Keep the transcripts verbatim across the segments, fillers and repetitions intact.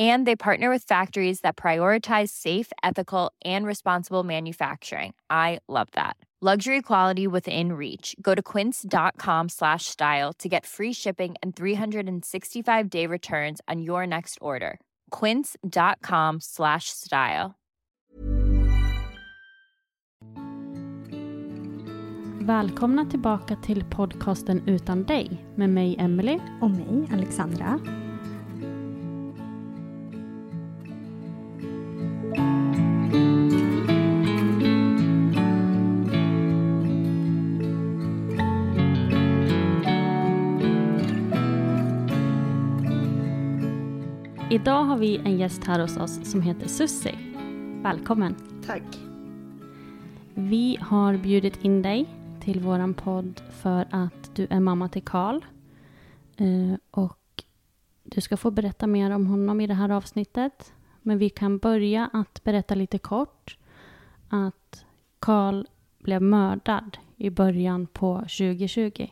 And they partner with factories that prioritize safe, ethical, and responsible manufacturing. I love that. Luxury quality within reach. Go to quince.com slash style to get free shipping and three hundred sixty-five day returns on your next order. Quince.com slash style. Välkomna tillbaka till podcasten Utan Dig med mig Emily och mig Alexandra. Idag har vi en gäst här hos oss som heter Sussi. Välkommen. Tack. Vi har bjudit in dig till våran podd för att du är mamma till Carl. Och du ska få berätta mer om honom i det här avsnittet. Men vi kan börja att berätta lite kort att Carl blev mördad i början på tjugotjugo.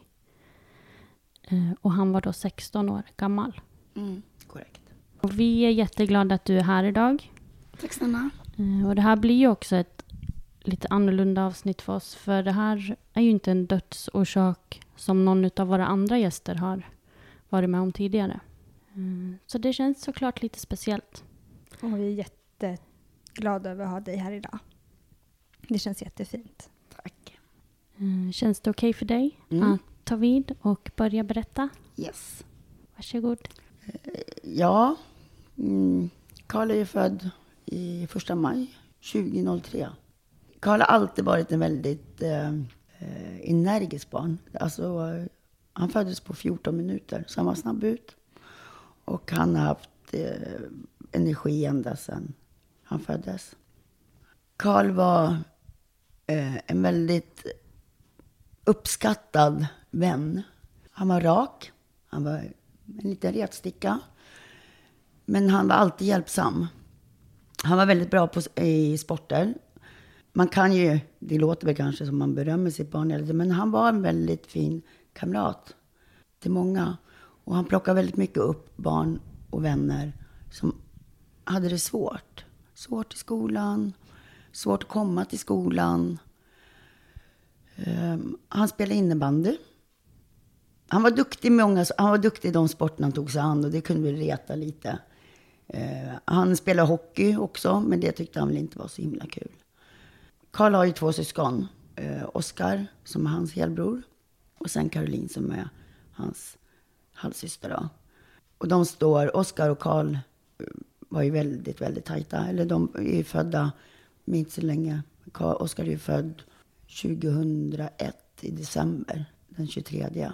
Och han var då sexton år gammal. Mm, korrekt. Och vi är jätteglada att du är här idag. Tack snälla. Och det här blir ju också ett lite annorlunda avsnitt för oss. För det här är ju inte en dödsorsak som någon av våra andra gäster har varit med om tidigare. Mm. Så det känns såklart lite speciellt. Och vi är jätteglada över att ha dig här idag. Det känns jättefint. Tack. Mm. Känns det okej för dig mm. att ta vid och börja berätta? Yes. Varsågod. Ja. Mm. Carl är ju född i första maj tjugohundratre. Carl har alltid varit en väldigt eh, energisk barn. Alltså, han föddes på fjorton minuter, så han var snabb ut. Och han har haft eh, energi ända sedan han föddes. Carl var eh, en väldigt uppskattad vän. Han var rak, han var en liten retsticka. Men han var alltid hjälpsam. Han var väldigt bra på, i sporter. Man kan ju, det låter väl kanske som man berömmer sitt barn, men han var en väldigt fin kamrat till många. Och han plockade väldigt mycket upp barn och vänner som hade det svårt. Svårt i skolan, svårt att komma till skolan. Um, han spelade innebandy. Han var duktig med många, han var duktig i de sporterna han tog sig an, och det kunde vi reta lite. Uh, han spelade hockey också, men det tyckte han väl inte var så himla kul. Carl har ju två syskon. Eh, Oskar, som är hans helbror. Och sen Caroline, som är hans halvsyster. Då. Och de står, Oskar och Carl var ju väldigt, väldigt tajta. Eller de är ju födda, men inte så länge. Oskar är ju född tjugohundraett i december, den tjugotredje.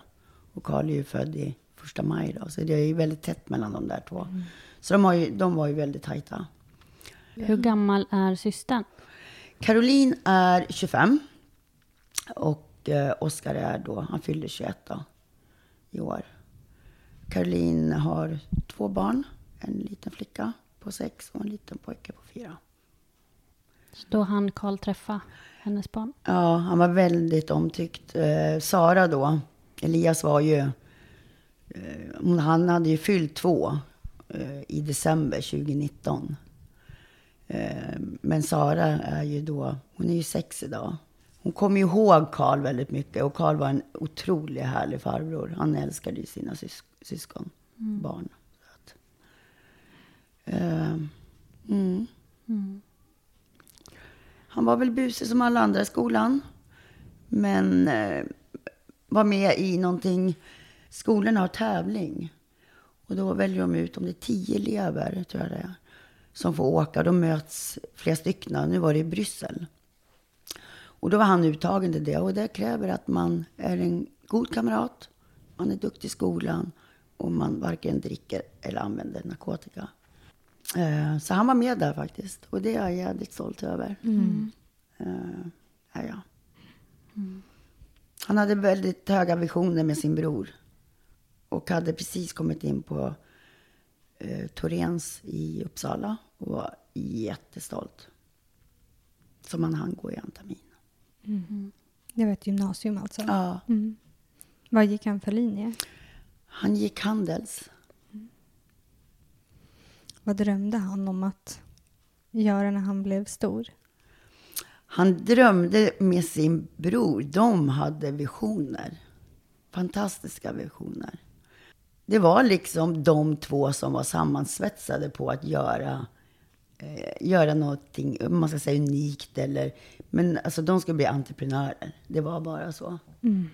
Och Carl är ju född i första maj då. Så det är ju väldigt tätt mellan de där två. Mm. Så de, har ju, de var ju väldigt tajta. Hur gammal är systern? Caroline är tjugofem och eh, Oskar är då, han fyller tjugoett då, i år. Caroline har två barn, en liten flicka på sex och en liten pojke på fyra. Så då hann Carl träffa hennes barn? Ja, han var väldigt omtyckt. Eh, Sara då, Elias var ju han hade ju fyllt två i december tjugonitton. Men Sara är ju då, hon är ju sex idag. Hon kommer ihåg Carl väldigt mycket, och Carl var en otroligt härlig farbror. Han älskade ju sina sys- syskon, mm. barn. Så att, uh, mm. Mm. Han var väl busig som alla andra i skolan, men uh, var med i någonting. Skolan har tävling, och då väljer de ut om det är tio elever, tror jag det är, som får åka. De möts flera stycken. Nu var det i Bryssel. Och då var han uttagen till det. Och det kräver att man är en god kamrat. Man är duktig i skolan. Och man varken dricker eller använder narkotika. Uh, så han var med där faktiskt. Och det är jag jävligt stolt över. Mm. Uh, ja, ja. Mm. Han hade väldigt höga visioner med sin bror. Och hade precis kommit in på uh, Toréns i Uppsala. Och var jättestolt. Som han hann gå i en termin. Mm. Det var ett gymnasium alltså. Ja. Mm. Vad gick han för linje? Han gick handels. Mm. Vad drömde han om att göra när han blev stor? Han drömde med sin bror. De hade visioner. Fantastiska visioner. Det var liksom de två som var sammansvetsade på att göra... göra någonting, man ska säga unikt eller, men alltså de skulle bli entreprenörer, det var bara så. Mm.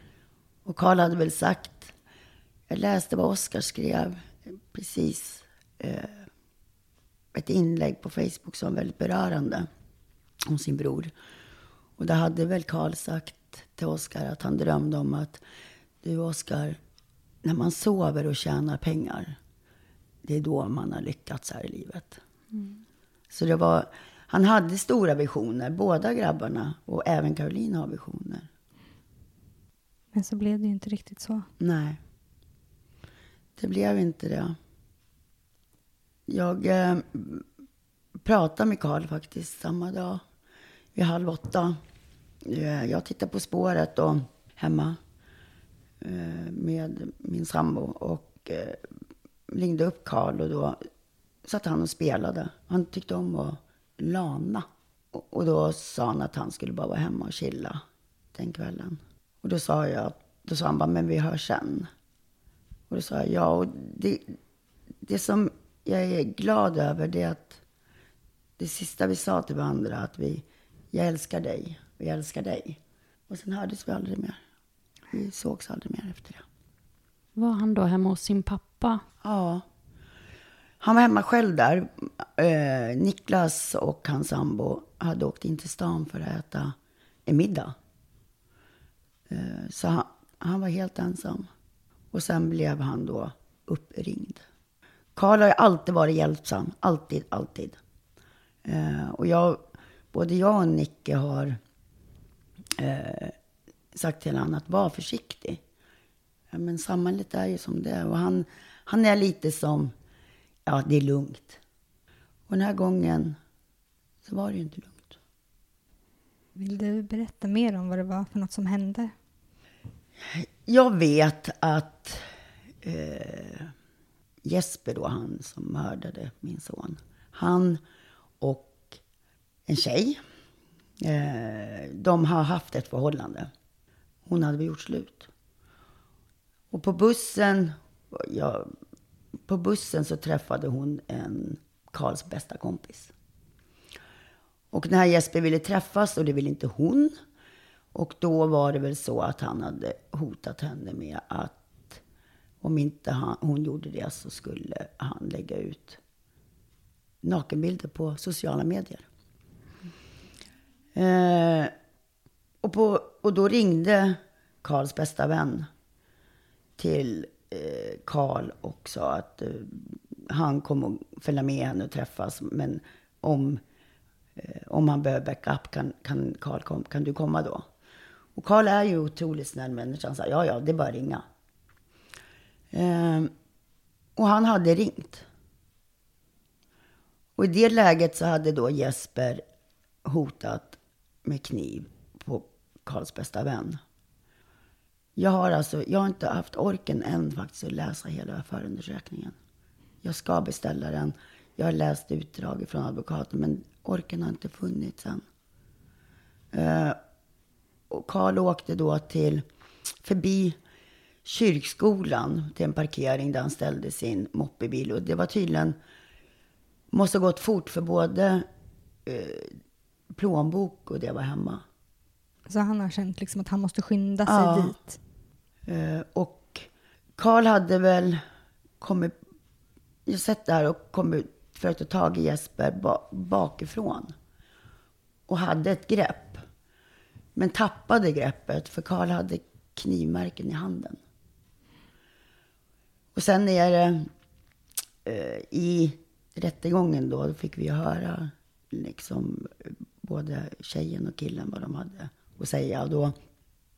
Och Carl hade väl sagt, jag läste vad Oskar skrev precis eh, ett inlägg på Facebook som var väldigt berörande om sin bror, och där hade väl Carl sagt till Oskar att han drömde om att, du Oskar, när man sover och tjänar pengar, det är då man har lyckats här i livet. Mm. Så det var, han hade stora visioner, båda grabbarna, och även Caroline har visioner. Men så blev det ju inte riktigt så. Nej, det blev inte det. Jag eh, pratade med Carl faktiskt samma dag, vid halv åtta. Eh, jag tittade på Spåret och hemma eh, med min sambo, och eh, ringde upp Carl, och då... satt han och spelade. Han tyckte om att lana. Och då sa han att han skulle bara vara hemma och chilla den kvällen. Och då sa jag, då sa han bara, men vi hörs sen. Och då sa jag, ja, och det, det som jag är glad över, det är att det sista vi sa till varandra, att vi, jag älskar dig, vi älskar dig. Och sen hördes vi aldrig mer. Vi sågs aldrig mer efter det. Var han då hemma hos sin pappa? Ja. Han var hemma själv där. Eh, Niklas och hans sambo hade åkt in till stan för att äta en middag. Eh, så han, han var helt ensam. Och sen blev han då uppringd. Carl har ju alltid varit hjälpsam. Alltid, alltid. Eh, och jag, både jag och Nicke har eh, sagt till honom att vara försiktig. Ja, men samhället är ju som det är. Och han, han är lite som... ja, det är lugnt. Och den här gången så var det ju inte lugnt. Vill du berätta mer om vad det var för något som hände? Jag vet att eh, Jesper då, han som mördade min son. Han och en tjej, eh, de har haft ett förhållande. Hon hade väl gjort slut. Och på bussen... jag, På bussen så träffade hon en Karls bästa kompis. Och den här Jesper ville träffas, och det ville inte hon. Och då var det väl så att han hade hotat henne med att om inte han, hon gjorde det, så skulle han lägga ut nakenbilder på sociala medier. Eh, och, på, och då ringde Karls bästa vän till Carl och sa att uh, han kommer att följa med henne och träffas, men om, uh, om han behöver backup kan, kan Carl kom, kan du komma då? Och Carl är ju otroligt snäll människa, han sa ja ja, det är bara att ringa. Uh, och han hade ringt. Och i det läget så hade då Jesper hotat med kniv på Carls bästa vän. Jag har alltså, jag har inte haft orken än faktiskt att läsa hela förundersökningen. Jag ska beställa den. Jag har läst utdrag från advokaten, men orken har inte funnits än. Eh, och Carl åkte då till, förbi Kyrkskolan till en parkering där han ställde sin moppebil. Och det var tydligen, måste ha gått fort för både eh, plånbok och det var hemma. Så han har känt liksom att han måste skynda sig ja. dit. Eh, och Carl hade väl kommit, jag sett det här och kommit för att ta tag i Jesper ba- bakifrån. Och hade ett grepp. Men tappade greppet för Carl hade knivmärken i handen. Och sen är det eh, i rättegången då, då fick vi höra liksom både tjejen och killen vad de hade att säga. Och då,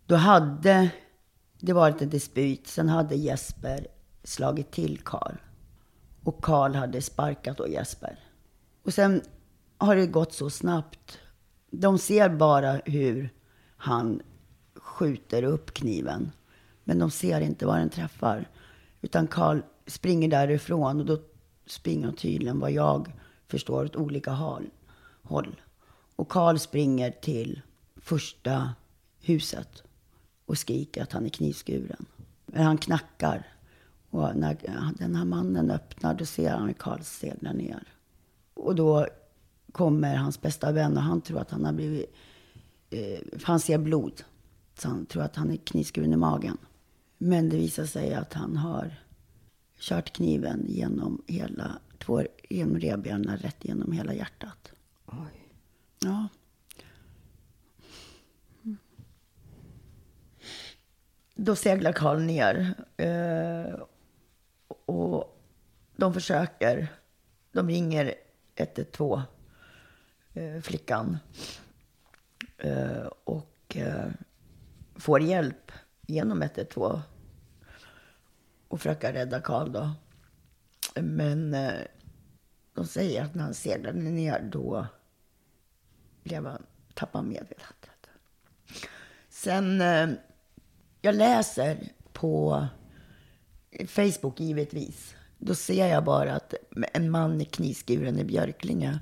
då hade det varit en dispyt. Sen hade Jesper slagit till Carl. Och Carl hade sparkat då Jesper. Och sen har det gått så snabbt. De ser bara hur han skjuter upp kniven. Men de ser inte var den träffar. Utan Carl springer därifrån. Och då springer tydligen vad jag förstår åt olika håll. Och Carl springer till första huset och skriker att han är knivskuren. Men han knackar. Och när den här mannen öppnar, då ser han Carl segla ner. Och då kommer hans bästa vän och han tror att han har blivit... Eh, han ser blod. Så han tror att han är knivskuren i magen. Men det visar sig att han har kört kniven genom hela... Två genom revbenen, rätt genom hela hjärtat. Oj. Ja. Då seglar Carl ner. Eh, och de försöker. De ringer ett ett två. Eh, flickan. Eh, och eh, får hjälp genom ett ett två. Och försöker rädda Carl då. Men eh, de säger att när han seglar ner då blev han tappad medvetandet. Sen, eh, jag läser på Facebook givetvis. Då ser jag bara att en man är knivskuren i Björklinge.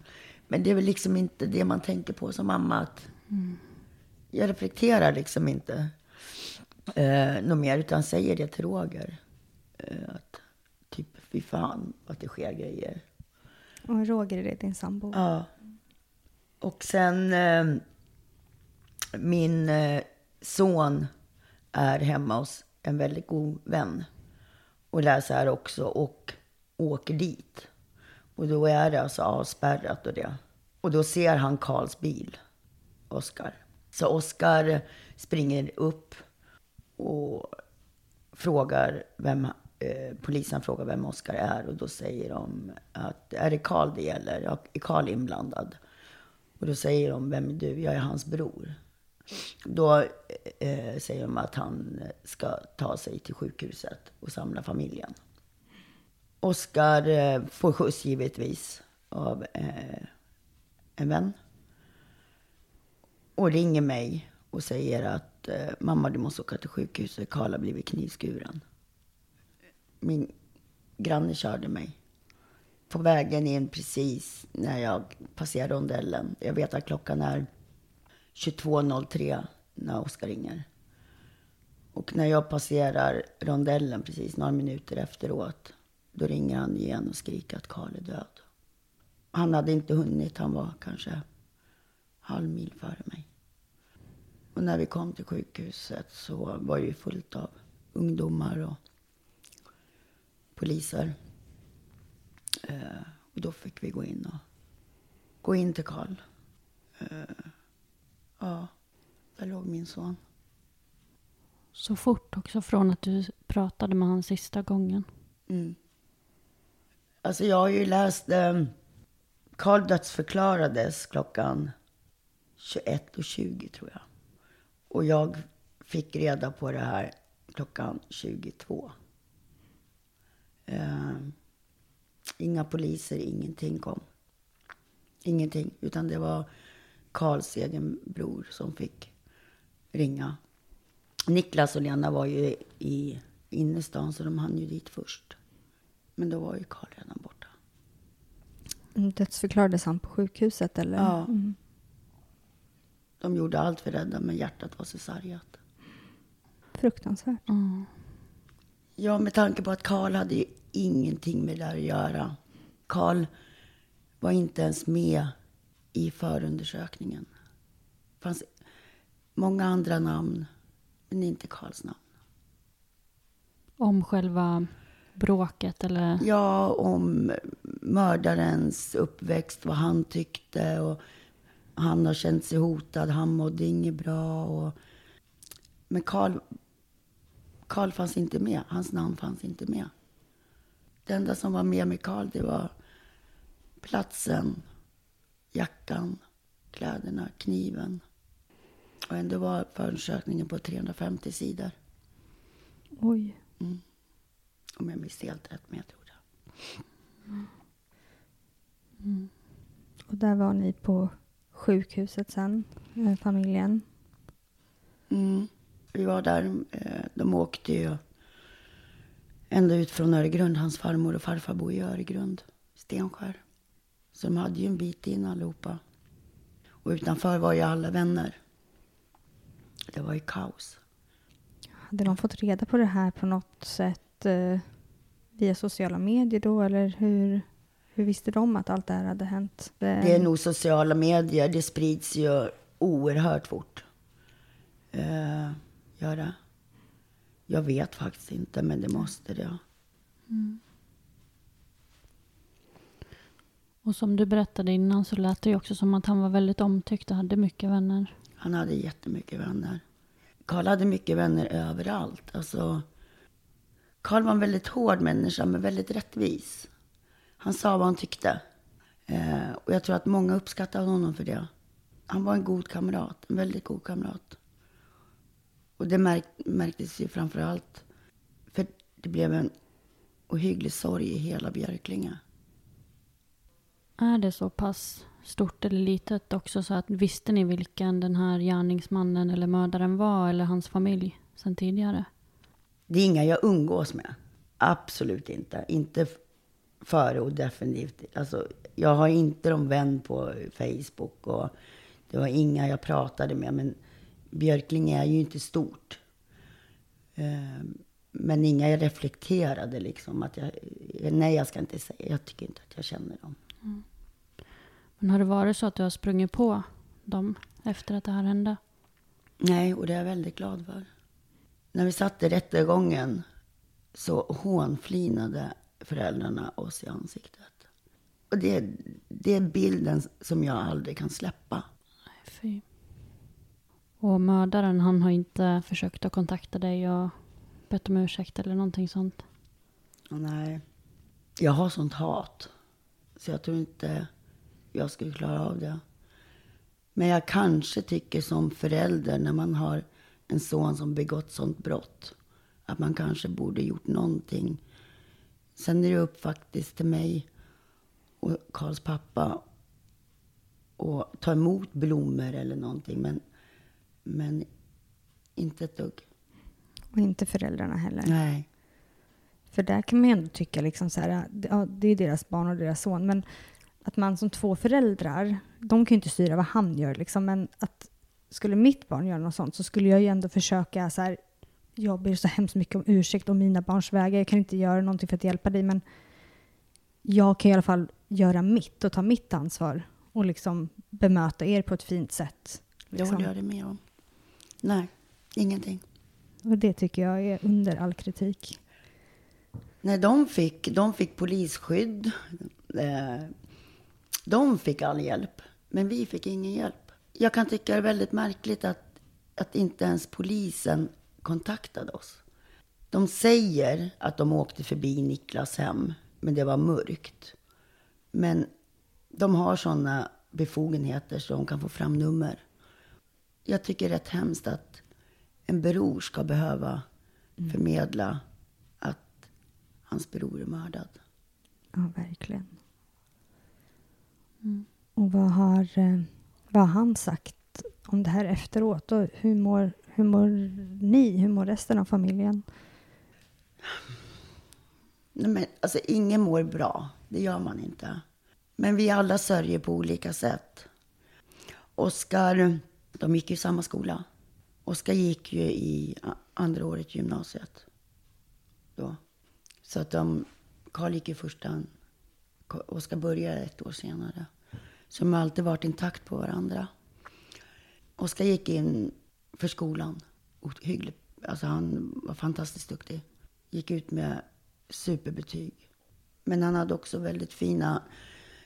Men det är väl liksom inte det man tänker på som mamma. Att mm. Jag reflekterar liksom inte eh, något mer, utan säger det till Roger. Eh, att typ, fy fan att det sker grejer. Och Roger är det din sambo? Ja. Och sen eh, min eh, son är hemma hos en väldigt god vän och läser här också och åker dit. Och då är det alltså avspärrat och det. Och då ser han Carls bil, Oskar. Så Oskar springer upp och frågar vem, eh, polisen frågar vem Oskar är. Och då säger de att är det Carl det gäller? Ja, är Carl inblandad? Och då säger de, vem är du? Jag är hans bror. Då eh, säger de att han ska ta sig till sjukhuset och samla familjen. Oskar eh, får skjuts givetvis av eh, en vän. Och ringer mig och säger att eh, mamma, du måste åka till sjukhuset. Carl har blivit knivskuren. Min granne körde mig. På vägen in precis när jag passerar rondellen. Jag vet att klockan är tjugotvå noll tre när Oskar ringer. Och när jag passerar rondellen precis några minuter efteråt, då ringer han igen och skriker att Carl är död. Han hade inte hunnit, han var kanske halv mil före mig. Och när vi kom till sjukhuset så var det ju fullt av ungdomar och poliser. Uh, och då fick vi gå in och gå in till Carl. Uh, ja, där låg min son. Så fort också från att du pratade med han sista gången. Mm. Alltså jag har ju läst um, Carl dödsförklarades klockan tjugoett och tjugo tror jag. Och jag fick reda på det här klockan tjugotvå. Ehm uh, Inga poliser, ingenting kom. Ingenting, utan det var Carls egen bror som fick ringa Niklas och Lena var ju i innerstan så de hann ju dit först. Men då var ju Carl redan borta. Dödsförklarades han på sjukhuset eller? Ja. Mm. De gjorde allt för rädda men hjärtat var så sargat. Fruktansvärt. Mm. Ja, med tanke på att Carl hade ju ingenting med det att göra. Carl var inte ens med i förundersökningen. Det fanns många andra namn men inte Carls namn. Om själva bråket eller? Ja, om mördarens uppväxt, vad han tyckte och han har känt sig hotad, han mådde inget bra och... Men Carl, Carl fanns inte med, hans namn fanns inte med. Det enda som var med med Carl det var platsen, jackan, kläderna, kniven. Och ändå var förundersökningen på trehundrafemtio sidor. Oj. Mm. Om jag minns helt rätt, men jag tror det. Mm. Mm. Och där var ni på sjukhuset sen, med familjen? Mm. Vi var där, de åkte ju ända ut från Öregrund. Hans farmor och farfar bor i Öregrund, Stenskär. Så de hade ju en bit in allihopa. Och utanför var ju alla vänner. Det var ju kaos. Hade de fått reda på det här på något sätt eh, via sociala medier då? Eller hur, hur visste de att allt det här hade hänt? Det är nog sociala medier. Det sprids ju oerhört fort. Eh, gör det? Jag vet faktiskt inte, men det måste det. Mm. Och som du berättade innan så lät det ju också som att han var väldigt omtyckt och hade mycket vänner. Han hade jättemycket vänner. Carl hade mycket vänner överallt. Alltså, Carl var en väldigt hård människa men väldigt rättvis. Han sa vad han tyckte. Eh, och jag tror att många uppskattade honom för det. Han var en god kamrat. En väldigt god kamrat. Och det märk- märktes ju framförallt. För det blev en ohygglig sorg i hela Björklinge. Är det så pass stort eller litet också så att visste ni vilken den här gärningsmannen eller mördaren var eller hans familj sen tidigare? Det är inga jag umgås med. Absolut inte. Inte före och definitivt. Alltså, jag har inte de vän på Facebook och det var inga jag pratade med. Men Björklinge är ju inte stort. Men inga jag reflekterade liksom att jag, nej jag ska inte säga, jag tycker inte att jag känner dem. Mm. Men har det varit så att du har sprungit på dem efter att det här hände? Nej, och det är jag väldigt glad för. När vi satt i rättegången så hånflinade föräldrarna oss i ansiktet. Och det, det är bilden som jag aldrig kan släppa. Nej, fy. Och mördaren, han har inte försökt att kontakta dig och bett om ursäkt eller någonting sånt? Nej, jag har sånt hat. Så jag tror inte jag skulle klara av det. Men jag kanske tycker som förälder när man har en son som begått sånt brott. Att man kanske borde gjort någonting. Sen är det upp faktiskt till mig och Carls pappa och ta emot blommor eller någonting. Men, men inte ett dugg. Och inte föräldrarna heller. Nej. För där kan man ändå tycka liksom så här, ja, det är deras barn och deras son. Men att man som två föräldrar, de kan ju inte styra vad han gör. Liksom, men att skulle mitt barn göra något sånt så skulle jag ju ändå försöka så här, jag ber så hemskt mycket om ursäkt om mina barns vägar. Jag kan inte göra någonting för att hjälpa dig. Men jag kan i alla fall göra mitt och ta mitt ansvar. Och liksom bemöta er på ett fint sätt. Liksom. Det håller jag det med om. Nej, ingenting. Och det tycker jag är under all kritik. Nej, de fick, de fick polisskydd. De fick all hjälp. Men vi fick ingen hjälp. Jag kan tycka det är väldigt märkligt att, att inte ens polisen kontaktade oss. De säger att de åkte förbi Niklas hem. Men det var mörkt. Men de har sådana befogenheter så de kan få fram nummer. Jag tycker det är rätt hemskt att en bror ska behöva mm. förmedla hans bror är mördad. Ja, verkligen. Mm. Och vad har, vad har han sagt om det här efteråt? Och hur mår Hur mår ni? Hur mår resten av familjen? Nej, men, alltså, ingen mår bra. Det gör man inte. Men vi alla sörjer på olika sätt. Oskar, de gick ju i samma skola. Oskar gick ju i andra året gymnasiet. Då. Så att de, Carl gick i första, Oskar började ett år senare. Så de har alltid varit intakt på varandra. Oskar gick in för skolan. Ohyggligt. Alltså han var fantastiskt duktig. Gick ut med superbetyg. Men han hade också väldigt fina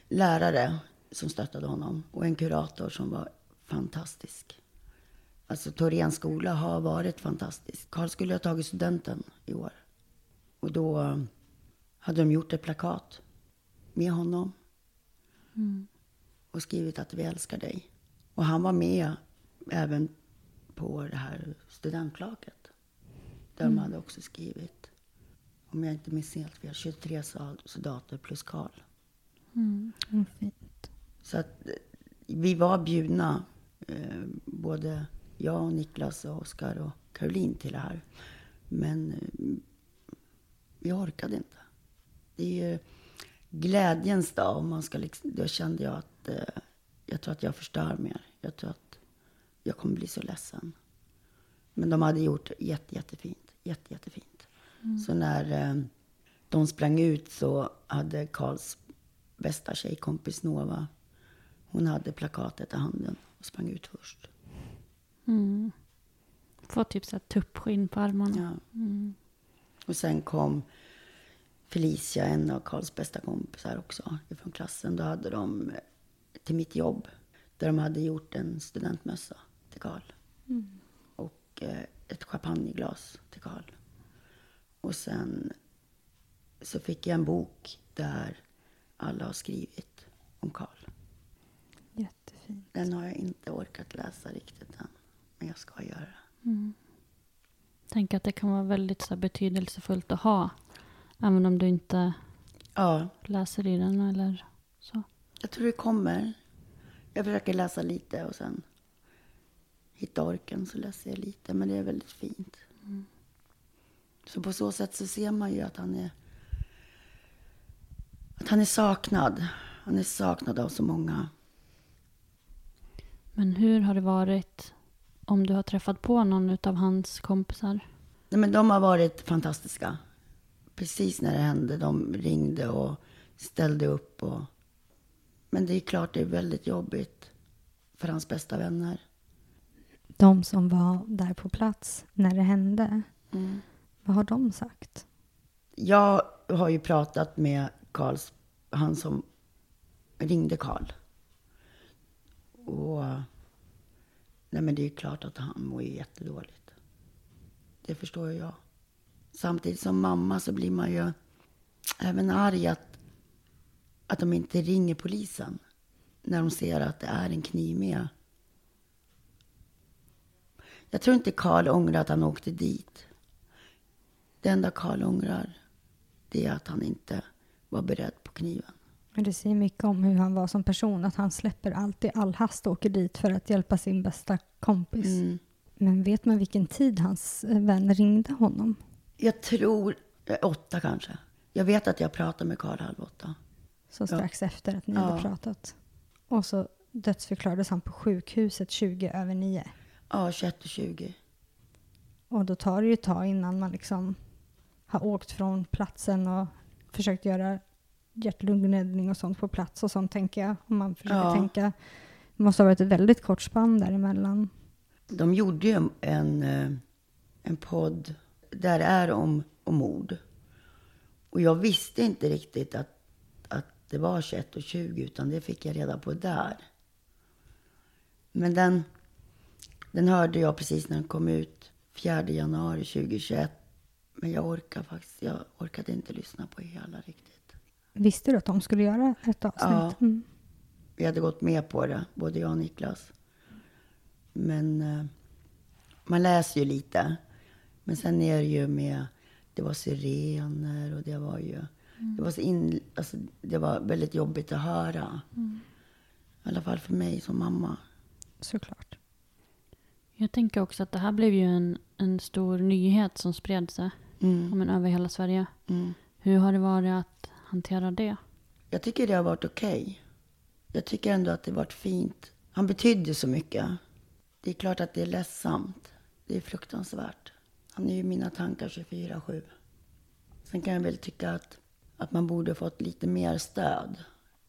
lärare som stöttade honom. Och en kurator som var fantastisk. Alltså Torén skola har varit fantastisk. Carl skulle ha tagit studenten i år. Och då hade de gjort ett plakat med honom. Mm. Och skrivit att vi älskar dig. Och han var med även på det här studentlaget. Där mm. de hade också skrivit. Om jag inte minns helt, vi har tjugotre soldater plus Carl. Mm. Mm, fint. Så att vi var bjudna. Eh, både jag och Niklas och Oskar och Caroline till det här. Men eh, vi orkade inte. Det är ju glädjens dag. Om man ska liksom, då kände jag att eh, jag tror att jag förstör mer. Jag tror att jag kommer bli så ledsen. Men de hade gjort jätte, jättefint. Jätte, jättefint. Mm. Så när eh, de sprang ut så hade Carls bästa tjejkompis Nova, hon hade plakatet i handen och sprang ut först. Mm. Får typ så här tuppskinn på armarna. Ja. Mm. Och sen kom Felicia, en av Carls bästa kompisar också från klassen. Då hade de till mitt jobb där de hade gjort en studentmössa till Carl. Mm. Och eh, ett champagneglas till Carl. Och sen så fick jag en bok där alla har skrivit om Carl. Jättefint. Den har jag inte orkat läsa riktigt än. Men jag ska göra det. Mm. Tänk att det kan vara väldigt så betydelsefullt att ha. Även om du inte ja. läser i den eller så. Jag tror det kommer. Jag försöker läsa lite och sen hitta orken så läser jag lite. Men det är väldigt fint. Mm. Så på så sätt så ser man ju att han är att han är saknad. Han är saknad av så många. Men hur har det varit om du har träffat på någon utav hans kompisar? Nej, men de har varit fantastiska. Precis när det hände, de ringde och ställde upp. Och... Men det är klart det är väldigt jobbigt för hans bästa vänner. De som var där på plats när det hände, mm. vad har de sagt? Jag har ju pratat med Carls, han som ringde Carl. Och nej, men det är ju klart att han mår ju jättedåligt. Det förstår jag. Samtidigt som mamma så blir man ju även arg att, att de inte ringer polisen när de ser att det är en kniv med. Jag tror inte Carl ångrar att han åkte dit. Det enda Carl ångrar det är att han inte var beredd på kniven. Det säger mycket om hur han var som person. Att han släpper allt i all hast och åker dit för att hjälpa sin bästa kompis. Mm. Men vet man vilken tid hans vän ringde honom? Jag tror åtta kanske. Jag vet att jag pratade med Carl halv åtta. Så strax ja. efter att ni ja. hade pratat. Och så dödsförklarades han på sjukhuset tjugo över nio. Ja, tjugoett och tjugo. Och då tar det ju ett tag innan man liksom har åkt från platsen och försökt göra hjärt-lungräddning och sånt på plats och sånt tänker jag. Om man försöker ja. tänka. Det måste ha varit ett väldigt kort spann däremellan. De gjorde ju en, en podd där det är om, om mord. Och jag visste inte riktigt att, att det var tjugoett och tjugo utan det fick jag reda på där. Men den, den hörde jag precis när den kom ut fjärde januari tjugohundratjugoett. Men jag orkar faktiskt, jag orkade inte lyssna på hela riktigt. Visste du att de skulle göra ett avsnitt? Ja, mm. vi hade gått med på det, både jag och Niklas. Men eh, man läser ju lite. Men sen är det ju med, det var sirener och det var ju, mm. det var så in, alltså, det var väldigt jobbigt att höra. Mm. I alla fall för mig som mamma. Såklart. Jag tänker också att det här blev ju en, en stor nyhet som spred sig mm. om en över hela Sverige. Mm. Hur har det varit att hantera det? Jag tycker det har varit okej. Okay. Jag tycker ändå att det har varit fint. Han betydde så mycket. Det är klart att det är ledsamt. Det är fruktansvärt. Han är ju mina tankar tjugofyra sju. Sen kan jag väl tycka att, att man borde fått lite mer stöd.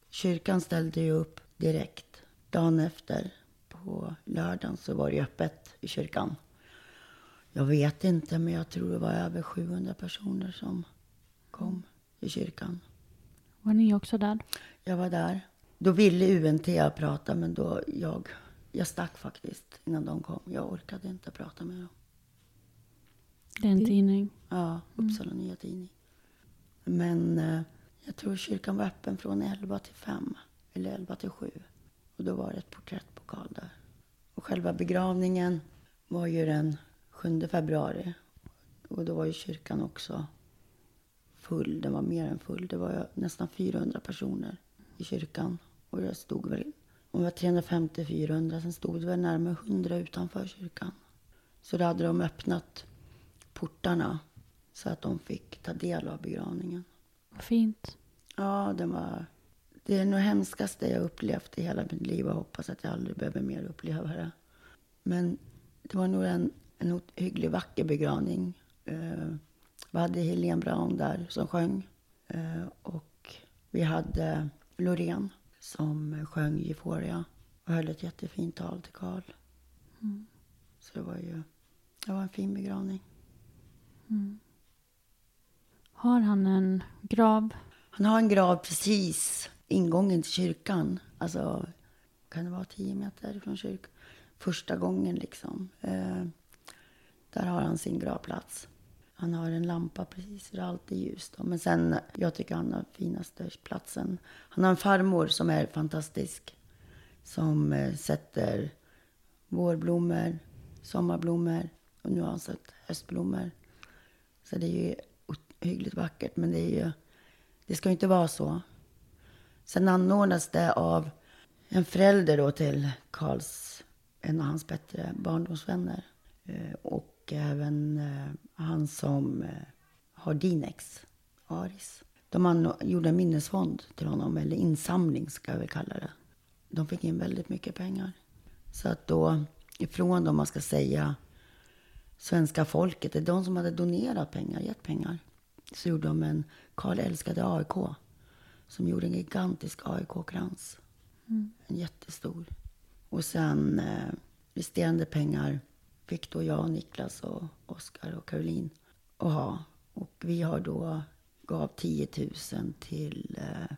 Kyrkan ställde ju upp direkt. Dagen efter på lördagen så var det öppet i kyrkan. Jag vet inte, men jag tror det var över sjuhundra personer som kom i kyrkan. Var ni också där? Jag var där. Då ville U N T prata, men då jag, jag stack faktiskt innan de kom. Jag orkade inte prata med dem. Det är en tidning. Ja, Uppsala mm. nya tidning. Men eh, jag tror kyrkan var öppen från elva till fem. Eller elva till sju. Och då var det ett porträttpokal där. Och själva begravningen var ju den sjunde februari. Och då var ju kyrkan också full. Den var mer än full. Det var nästan fyrahundra personer i kyrkan. Och det stod väl, om det var trehundrafemtio till fyrahundra. Sen stod det väl närmare hundra utanför kyrkan. Så då hade de öppnat portarna så att de fick ta del av begravningen. Fint. Ja, det var det är nog hemskaste jag upplevt i hela mitt liv och hoppas att jag aldrig behöver mer uppleva det. Men det var nog en, en hygglig vacker begravning. Eh, vi hade Helene Braun där som sjöng eh, och vi hade Loreen som sjöng Euphoria och höll ett jättefint tal till Carl. Mm. Så det var ju det var en fin begravning. Mm. Har han en grav? Han har en grav precis ingången till kyrkan. Alltså, kan det vara tio meter från kyrkan? Första gången liksom. Eh, där har han sin gravplats. Han har en lampa precis där allt är ljust. Då. Men sen, jag tycker han har finaste platsen. Han har en farmor som är fantastisk. Som eh, sätter vårblommor, sommarblommor och nu har han sett höstblommor. Så det är ju hyggligt vackert, men det är ju, det ska ju inte vara så. Sen anordnas det av en förälder då till Carls, en av hans bättre barndomsvänner. Och även han som har Dinex, Aris. De anordn- gjorde en minnesfond till honom, eller insamling ska jag väl kalla det. De fick in väldigt mycket pengar. Så att då, ifrån dem man ska säga svenska folket, det är de som hade donerat pengar, gett pengar. Så gjorde de en Carl älskade A I K som gjorde en gigantisk A I K-krans. Mm. En jättestor. Och sen eh, resterande pengar fick då jag, Niklas och Oskar och Caroline att ha. Och vi har då gav tio tusen till eh,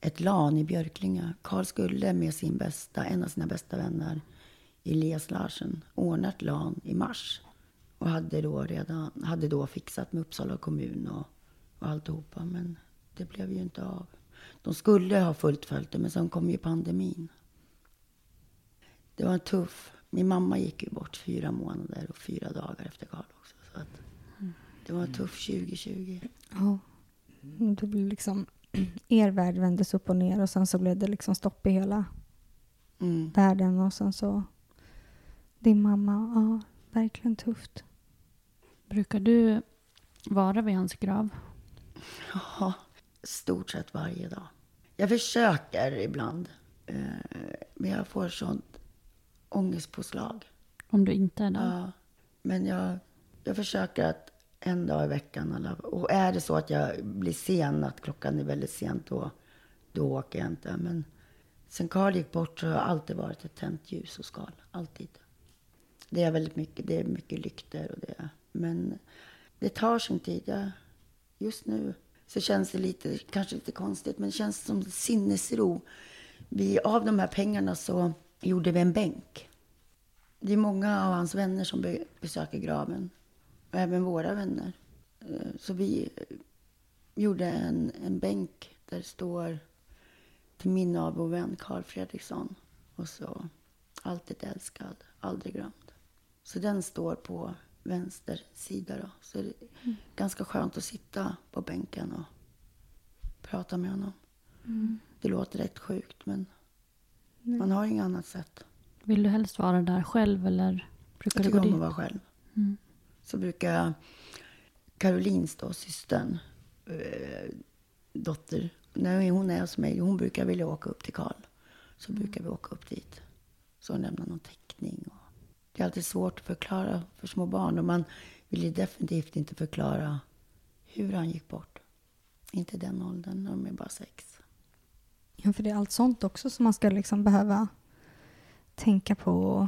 ett LAN i Björklinge. Carl skulle med sin bästa, en av sina bästa vänner Elias Larsson ordnat LAN i mars och hade då redan hade då fixat med Uppsala kommun och, och alltihopa, men det blev ju inte av. De skulle ha fullt följt det, men sen kom ju pandemin. Det var tuff. Min mamma gick ju bort fyra månader och fyra dagar efter Carl också, så att det var tuff tjugo tjugo. Ja. Det blev liksom er värld vändes upp och ner och sen så blev det liksom stopp i hela mm. världen och sen så din mamma, ja, verkligen tufft. Brukar du vara vid hans grav? Ja, stort sett varje dag. Jag försöker ibland, eh, men jag får sånt ångestpåslag. Om du inte är där? Ja, men jag, jag försöker att en dag i veckan. Alla, och är det så att jag blir sen, att klockan är väldigt sent, då, då åker jag inte. Men sen Carl gick bort så har jag alltid varit ett tänt ljus hos Carl, alltid. Det är väldigt mycket, det är mycket lykter och det. Men det tar sin tid. Ja. Just nu så känns det lite, kanske lite konstigt, men det känns som sinnesro. Vi, av de här pengarna så gjorde vi en bänk. Det är många av hans vänner som be, besöker graven. Och även våra vänner. Så vi gjorde en, en bänk där det står till minne av vår vän Carl Fredriksson. Och så alltid älskad, aldrig glömd. Så den står på vänster sida då. Så det är mm. ganska skönt att sitta på bänken och prata med honom. Mm. Det låter rätt sjukt, men Nej. Man har inget annat sätt. Vill du helst vara där själv eller brukar jag du gå dit? Jag tycker om att vara själv. Mm. Så brukar Caroline, då, systern, äh, dotter, när hon är hos mig, hon brukar vilja åka upp till Carl. Så mm. brukar vi åka upp dit. Så hon lämnar någon teckning. Och det är alltid svårt att förklara för små barn. Och man vill ju definitivt inte förklara hur han gick bort. Inte den åldern, när de är bara sex. Ja, för det är allt sånt också som man ska liksom behöva tänka på och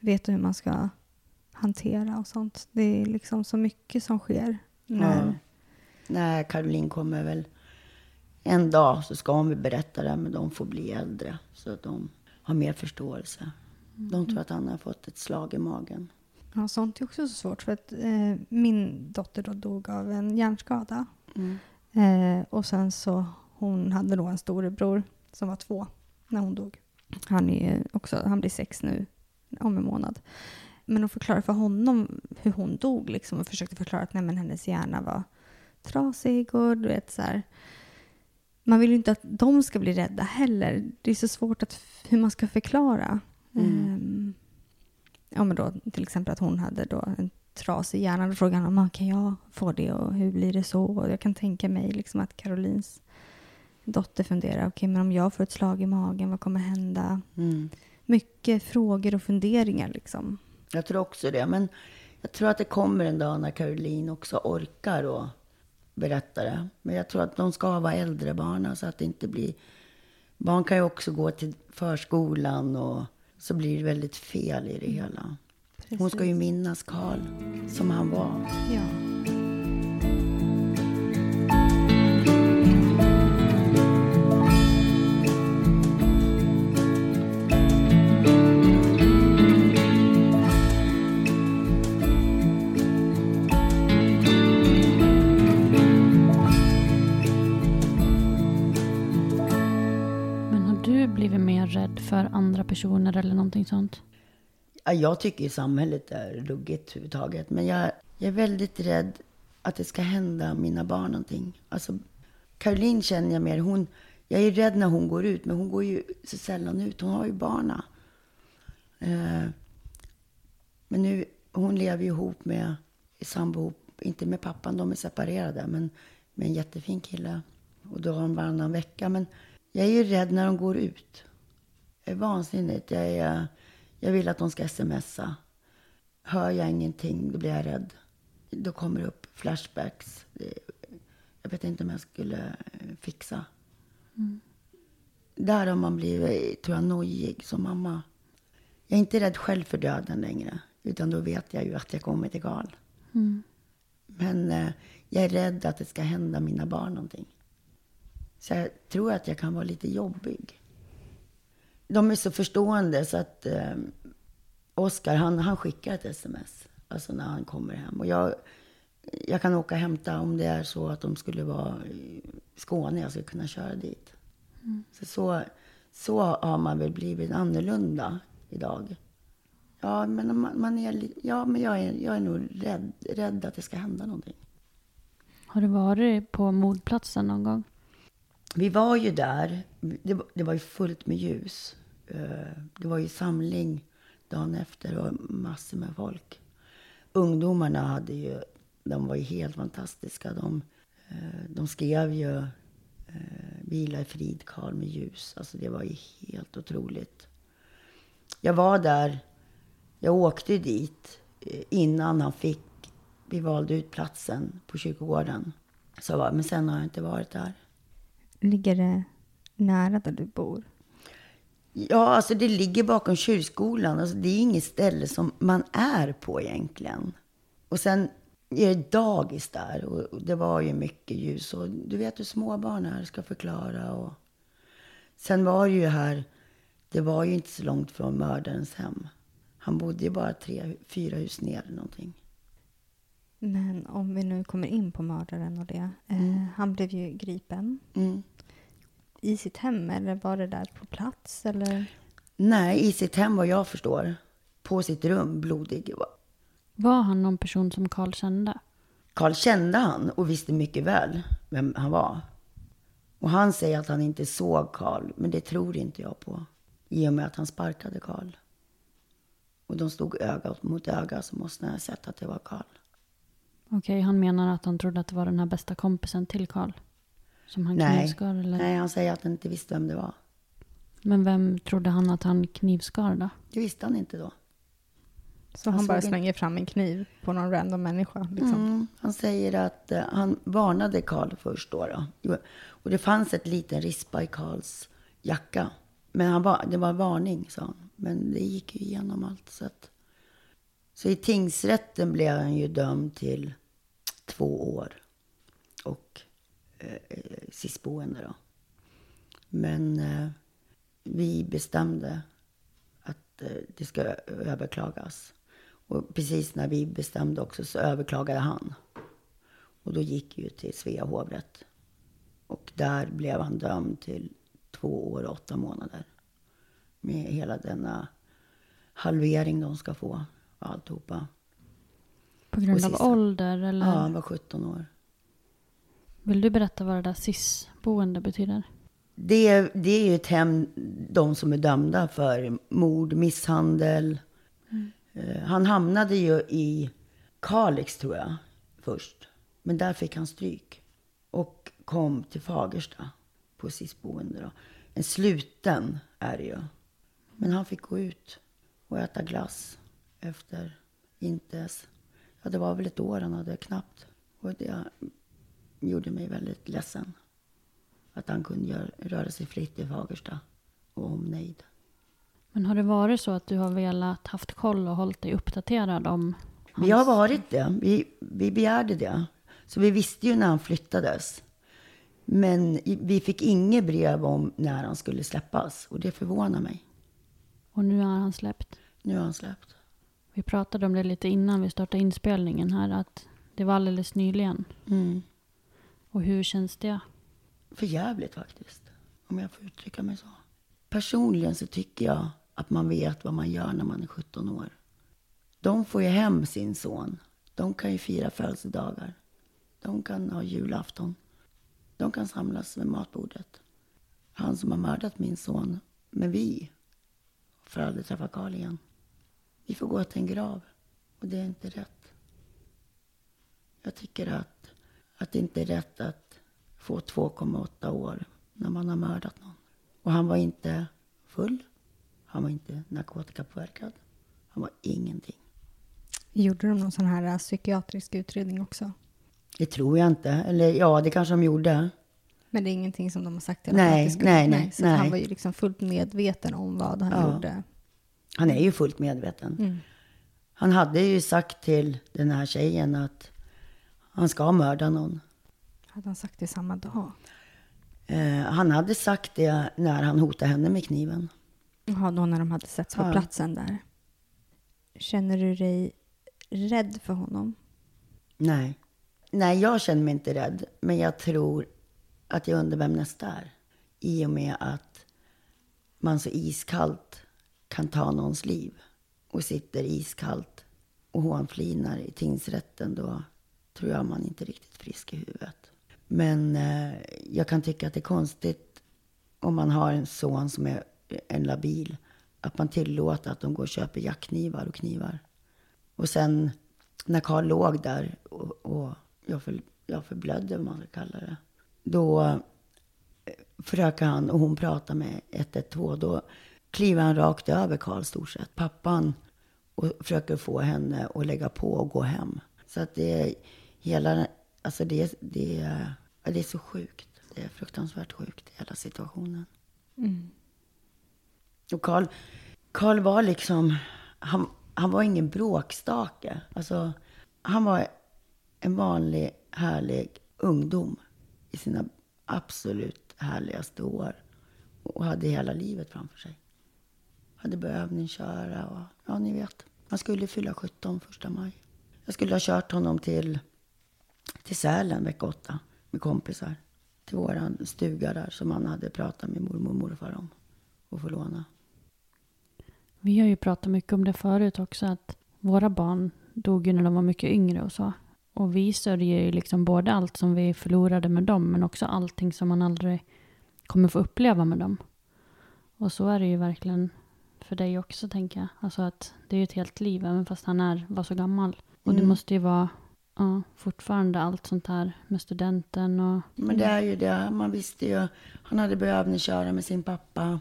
veta hur man ska hantera och sånt. Det är liksom så mycket som sker. När, ja. När Caroline kommer väl en dag så ska hon berätta det, men de får bli äldre så att de har mer förståelse. De tror att han har fått ett slag i magen. Ja, sånt är också så svårt för att eh, min dotter då dog av en hjärnskada. Mm. Eh, och sen så hon hade då en storebror som var två när hon dog. Han är också, han blir sex nu om en månad. Men att förklara för honom hur hon dog liksom, och försökte förklara att nej, men hennes hjärna var trasig och du vet så här. Man vill ju inte att de ska bli rädda heller. Det är så svårt att f- hur man ska förklara. Mm. Um, ja, men då till exempel att hon hade då en trasig hjärna. Då frågade han om kan jag få det och hur blir det så? Och jag kan tänka mig liksom att Carolines dotter funderar. Okej, men om jag får ett slag i magen, vad kommer hända? Mm. Mycket frågor och funderingar liksom. Jag tror också det. Men jag tror att det kommer en dag när Caroline också orkar och berätta det. Men jag tror att de ska vara äldre barn så att det inte blir... Barn kan ju också gå till förskolan och så blir det väldigt fel i det hela. Precis. Hon ska ju minnas Carl som han var. Ja. För andra personer eller någonting sånt? Ja, jag tycker ju samhället är ruggigt överhuvudtaget. Men jag, jag är väldigt rädd att det ska hända mina barn någonting. Alltså, Caroline känner jag mer. Hon, jag är rädd när hon går ut. Men hon går ju så sällan ut. Hon har ju barna. Eh, men nu, hon lever ju ihop med sambo. Inte med pappan, de är separerade. Men med en jättefin kille. Och då har de varannan vecka. Men jag är ju rädd när de går ut. Det är vansinnigt. Jag, är, jag vill att de ska smsa. Hör jag ingenting, då blir jag rädd. Då kommer det upp flashbacks. Jag vet inte om jag skulle fixa. Mm. Där har man blivit, tror jag, nojig som mamma. Jag är inte rädd själv för döden längre. Utan då vet jag ju att jag kommer till Carl. Mm. Men jag är rädd att det ska hända mina barn någonting. Så jag tror att jag kan vara lite jobbig. De är så förstående så att eh, Oskar han, han skickar ett sms. Alltså när han kommer hem. Och jag, jag kan åka och hämta om det är så att de skulle vara i Skåne. Jag skulle kunna köra dit. Mm. Så, så, så har man väl blivit annorlunda idag. Ja, men, man, man är, ja, men jag, är, jag är nog rädd, rädd att det ska hända någonting. Har du varit på mordplatsen någon gång? Vi var ju där. Det, det var ju fullt med ljus. Det var ju samling dagen efter och massor med folk. Ungdomarna hade ju, de var ju helt fantastiska. De, de skrev ju vila i frid Carl med ljus. Alltså det var ju helt otroligt. Jag var där, jag åkte dit innan han fick, vi valde ut platsen på kyrkogården. Så var, men sen har jag inte varit där. Ligger det nära där du bor? Ja, alltså det ligger bakom kyrkskolan. Alltså det är inget ställe som man är på egentligen. Och sen är det dagis där. Och det var ju mycket ljus. Och du vet hur små barn här ska förklara. Och... Sen var det ju här... Det var ju inte så långt från mördarens hem. Han bodde ju bara tre, fyra hus ner eller någonting. Men om vi nu kommer in på mördaren och det. Mm. Eh, han blev ju gripen. Mm. I sitt hem eller var det där på plats? Eller? Nej, i sitt hem vad jag förstår. På sitt rum, blodig. Var han någon person som Carl kände? Carl kände han och visste mycket väl vem han var. Och han säger att han inte såg Carl. Men det tror inte jag på. I och med att han sparkade Carl. Och de stod öga mot öga, så måste jag ha sett att det var Carl. Okej, okay, han menar att han trodde att det var den här bästa kompisen till Carl? Som han Nej. knivskar? Eller? Nej, han säger att han inte visste vem det var. Men vem trodde han att han knivskar då? Det visste han inte då. Så han, han bara slänger inte... fram en kniv på någon random människa? Liksom. Mm, han säger att uh, han varnade Carl först då, då. Och det fanns ett liten rispa i Carls jacka. Men han var, det var en varning, sa han. Men det gick ju igenom allt. Så, att... så i tingsrätten blev han ju dömd till två år. Och eh, sistboende då. Men eh, vi bestämde att eh, det ska överklagas. Och precis när vi bestämde också så överklagade han. Och då gick ju till Svea hovrätt. Och där blev han dömd till två år och åtta månader. Med hela denna halvering de ska få. Alltihopa. På grund av ålder? Eller? Ja, han var sjutton år. Vill du berätta vad det där sysboende betyder? Det, det är ju ett hem, de som är dömda för mord, misshandel. Mm. Han hamnade ju i Kalix tror jag först. Men där fick han stryk. Och kom till Fagersta på sysboende då. En sluten är det ju. Men han fick gå ut och äta glass efter inte. Ja, det var väl ett år han hade knappt. Och det gjorde mig väldigt ledsen. Att han kunde gör, röra sig fritt i Fagersta och omnejd. Men har det varit så att du har velat haft koll och hållit dig uppdaterad om hans... Vi har varit det. Vi, vi begärde det. Så vi visste ju när han flyttades. Men vi fick inget brev om när han skulle släppas. Och det förvånar mig. Och nu har han släppt? Nu har han släppt. Vi pratade om det lite innan vi startade inspelningen här. Att det var alldeles nyligen. Mm. Och hur känns det? För jävligt faktiskt. Om jag får uttrycka mig så. Personligen så tycker jag att man vet vad man gör när man är sjutton år. De får ju hem sin son. De kan ju fira födelsedagar. De kan ha julafton. De kan samlas vid matbordet. Han som har mördat min son. Men vi får aldrig träffa Carl igen. Vi får gå till en grav. Och det är inte rätt. Jag tycker att, att det inte är rätt att få två komma åtta år när man har mördat någon. Och han var inte full. Han var inte narkotikapåverkad. Han var ingenting. Gjorde de någon sån här psykiatrisk utredning också? Det tror jag inte. Eller ja, det kanske de gjorde. Men det är ingenting som de har sagt. Eller nej, att det nej, nej. Så nej. Han var ju liksom fullt medveten om vad han ja. gjorde. Han är ju fullt medveten. Mm. Han hade ju sagt till den här tjejen att han ska mörda någon. Hade han sagt det samma dag? Eh, han hade sagt det när han hotade henne med kniven. Ja, då när de hade setts på ja. platsen där. Känner du dig rädd för honom? Nej. Nej, jag känner mig inte rädd. Men jag tror att jag undrar vem nästa är. I och med att man så iskallt kan ta någons liv. Och sitter iskallt och hånflinar i tingsrätten. Då tror jag man inte är riktigt frisk i huvudet. Men eh, jag kan tycka att det är konstigt om man har en son som är en labil. Att man tillåter att de går och köper jackknivar och knivar. Och sen när Carl låg där och... och Jag, för, jag förblödde, vad man ska kalla det. Då försöker han och hon pratar med ett ett två. Då kliver han rakt över Carl stort sett. Pappan och försöker få henne att lägga på och gå hem. Så att det hela, alltså det, det, det är så sjukt. Det är fruktansvärt sjukt hela situationen. Mm. Och Carl, Carl var liksom, han, han var ingen bråkstake. Alltså han var en vanlig, härlig ungdom i sina absolut härligaste år. Och hade hela livet framför sig. Hade börjat övningsköra och ja, ni vet. Han skulle fylla sjutton första maj. Jag skulle ha kört honom till, till Sälen vecka åtta med kompisar. Till våran stuga där som han hade pratat med mormor och morfar om. Och få låna. Vi har ju pratat mycket om det förut också. Att våra barn dog ju när de var mycket yngre och så. Och vi sörjer ju liksom både allt som vi förlorade med dem. Men också allting som man aldrig kommer få uppleva med dem. Och så är det ju verkligen för dig också, tänker jag. Alltså att det är ju ett helt liv, även fast han är, var så gammal. Och mm. det måste ju vara ja, fortfarande allt sånt här med studenten. Och... Men det är ju det. Man visste ju. Han hade behövt köra med sin pappa.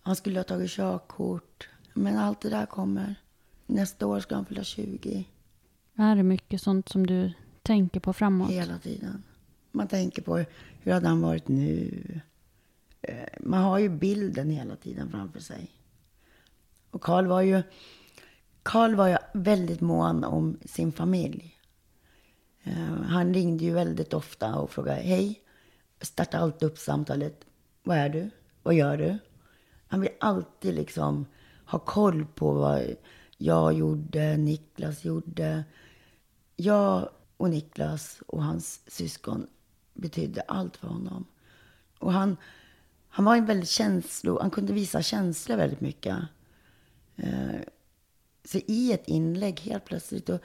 Han skulle ha tagit körkort. Men allt det där kommer. Nästa år ska han fylla tjugo. Är det mycket sånt som du tänker på framåt? Hela tiden. Man tänker på hur hade han varit nu. Man har ju bilden hela tiden framför sig. Och Carl var ju, Carl var ju väldigt mån om sin familj. Han ringde ju väldigt ofta och frågade hej. Starta allt upp samtalet. Vad är du? Vad gör du? Han vill alltid liksom ha koll på vad jag gjorde, Niklas gjorde. Jag och Niklas och hans syskon betydde allt för honom. Och han, han var en väldigt känslo, han kunde visa känslor väldigt mycket. Så i ett inlägg helt plötsligt då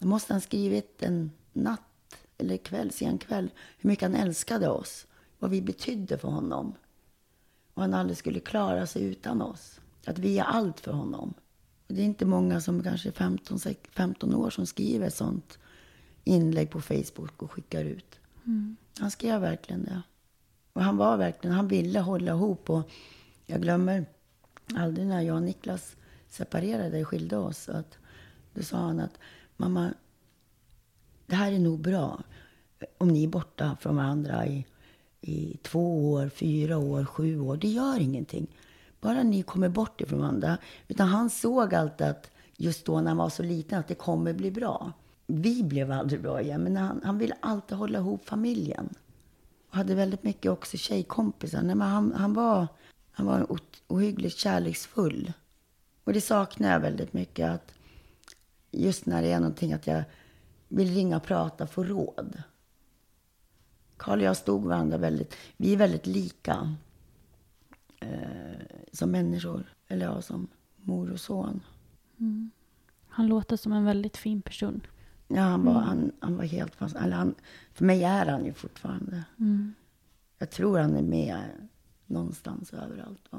måste han skrivit en natt eller kväll, sen kväll, hur mycket han älskade oss, vad vi betydde för honom. Och han aldrig skulle klara sig utan oss. Att vi är allt för honom. Och det är inte många som kanske är femton, femton år som skriver sånt inlägg på Facebook och skickar ut. Mm. Han skrev verkligen det. Och han var verkligen, han ville hålla ihop. Och jag glömmer aldrig när jag och Niklas separerade och skilde oss. Att då sa han att mamma, det här är nog bra. Om ni är borta från varandra i... i två år, fyra år, sju år. Det gör ingenting. Bara ni kommer bort ifrån varandra. Utan han såg alltid att just då när han var så liten att det kommer bli bra. Vi blev aldrig bra igen. Men han, han ville alltid hålla ihop familjen. Och hade väldigt mycket också tjejkompisar. Nej, men han, han var, han var o- ohyggligt kärleksfull. Och det saknar jag väldigt mycket. Att just när det är någonting att jag vill ringa och prata för råd. Carl och jag stod varandra väldigt... Vi är väldigt lika eh, som människor. Eller ja, som mor och son. Mm. Han låter som en väldigt fin person. Ja, han var, mm. han, han var helt fast. Eller han, för mig är han ju fortfarande. Mm. Jag tror han är med någonstans överallt. Va?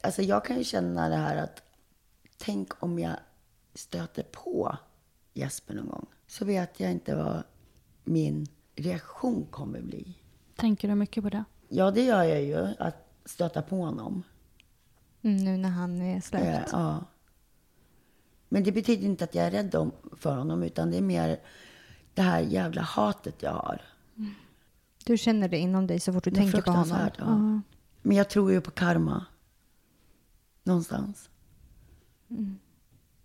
Alltså jag kan ju känna det här att tänk om jag stöter på Jesper någon gång. Så vet jag inte vad min reaktion kommer bli. Tänker du mycket på det? Ja, det gör jag ju. Att stöta på honom. Mm, nu när han är släppt. Ja, ja. Men det betyder inte att jag är rädd om, för honom. Utan det är mer det här jävla hatet jag har. Mm. Du känner det inom dig så fort du det tänker på honom. Ja. Uh-huh. Men jag tror ju på karma. Någonstans. Mm.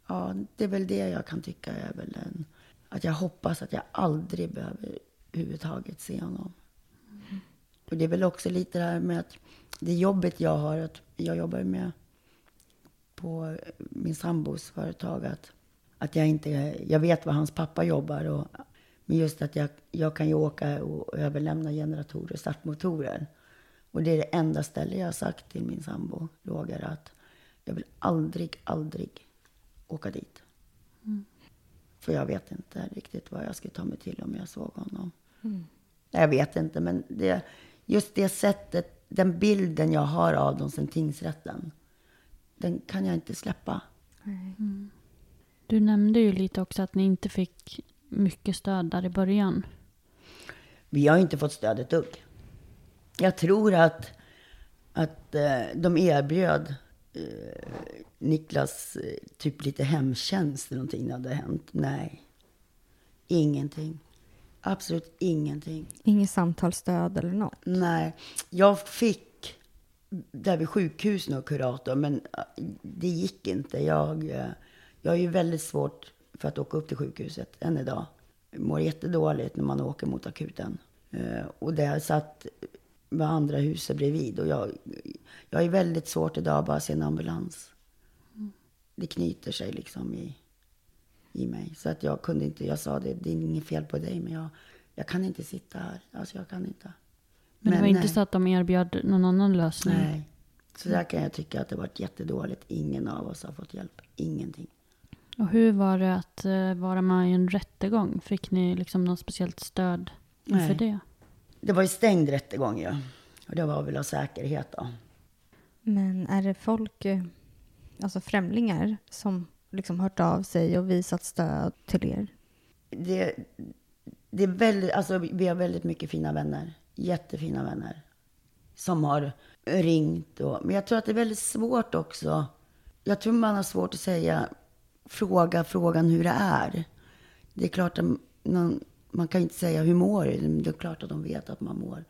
Ja, det är väl det jag kan tycka är väl en, att jag hoppas att jag aldrig behöver överhuvudtaget se honom. Mm. Och det är väl också lite det här med att det jobbet jag har, att jag jobbar med på min sambos företag, att, att jag inte, jag vet vad hans pappa jobbar och, men just att jag, jag kan ju åka och överlämna generatorer och startmotorer. Och det är det enda stället jag har sagt till min sambo, Roger, att jag vill aldrig, aldrig åka dit. Mm. För jag vet inte riktigt vad jag skulle ta mig till om jag såg honom. Mm. Jag vet inte, men det, just det sättet, den bilden jag har av dem sen tingsrätten, den kan jag inte släppa. Mm. Du nämnde ju lite också att ni inte fick mycket stöd där i början. vi har inte fått stöd ett dugg. Jag tror att, att de erbjöd Niklas typ lite hemtjänst eller någonting hade hänt. Nej, ingenting. Absolut ingenting. Inget samtalsstöd eller något? Nej, jag fick där vid sjukhusen och kurator, men det gick inte. Jag, jag är ju väldigt svårt för att åka upp till sjukhuset än idag. Jag mår jättedåligt när man åker mot akuten. Och där satt med andra huset bredvid. Och jag, jag är väldigt svårt idag bara att se en ambulans. Det knyter sig liksom i... i mig. Så att jag kunde inte, jag sa det, det är inget fel på dig, men jag, jag kan inte sitta här. Alltså jag kan inte. Men, men det var nej. Inte så att de erbjöd någon annan lösning? Nej. Så där kan jag tycka att det varit jättedåligt. Ingen av oss har fått hjälp. Ingenting. Och hur var det att vara med i en rättegång? Fick ni liksom något speciellt stöd inför det? Det var ju stängd rättegång ju. Ja. Och det var väl av säkerhet då. Men är det folk, alltså främlingar som liksom hört av sig och visat stöd till er? Det, det är väldigt, alltså vi har väldigt mycket fina vänner. Jättefina vänner. Som har ringt. Och, men jag tror att det är väldigt svårt också. Jag tror man har svårt att säga fråga frågan hur det är. Det är klart att man, man kan inte säga hur mår det. Det är klart att de vet att man mår.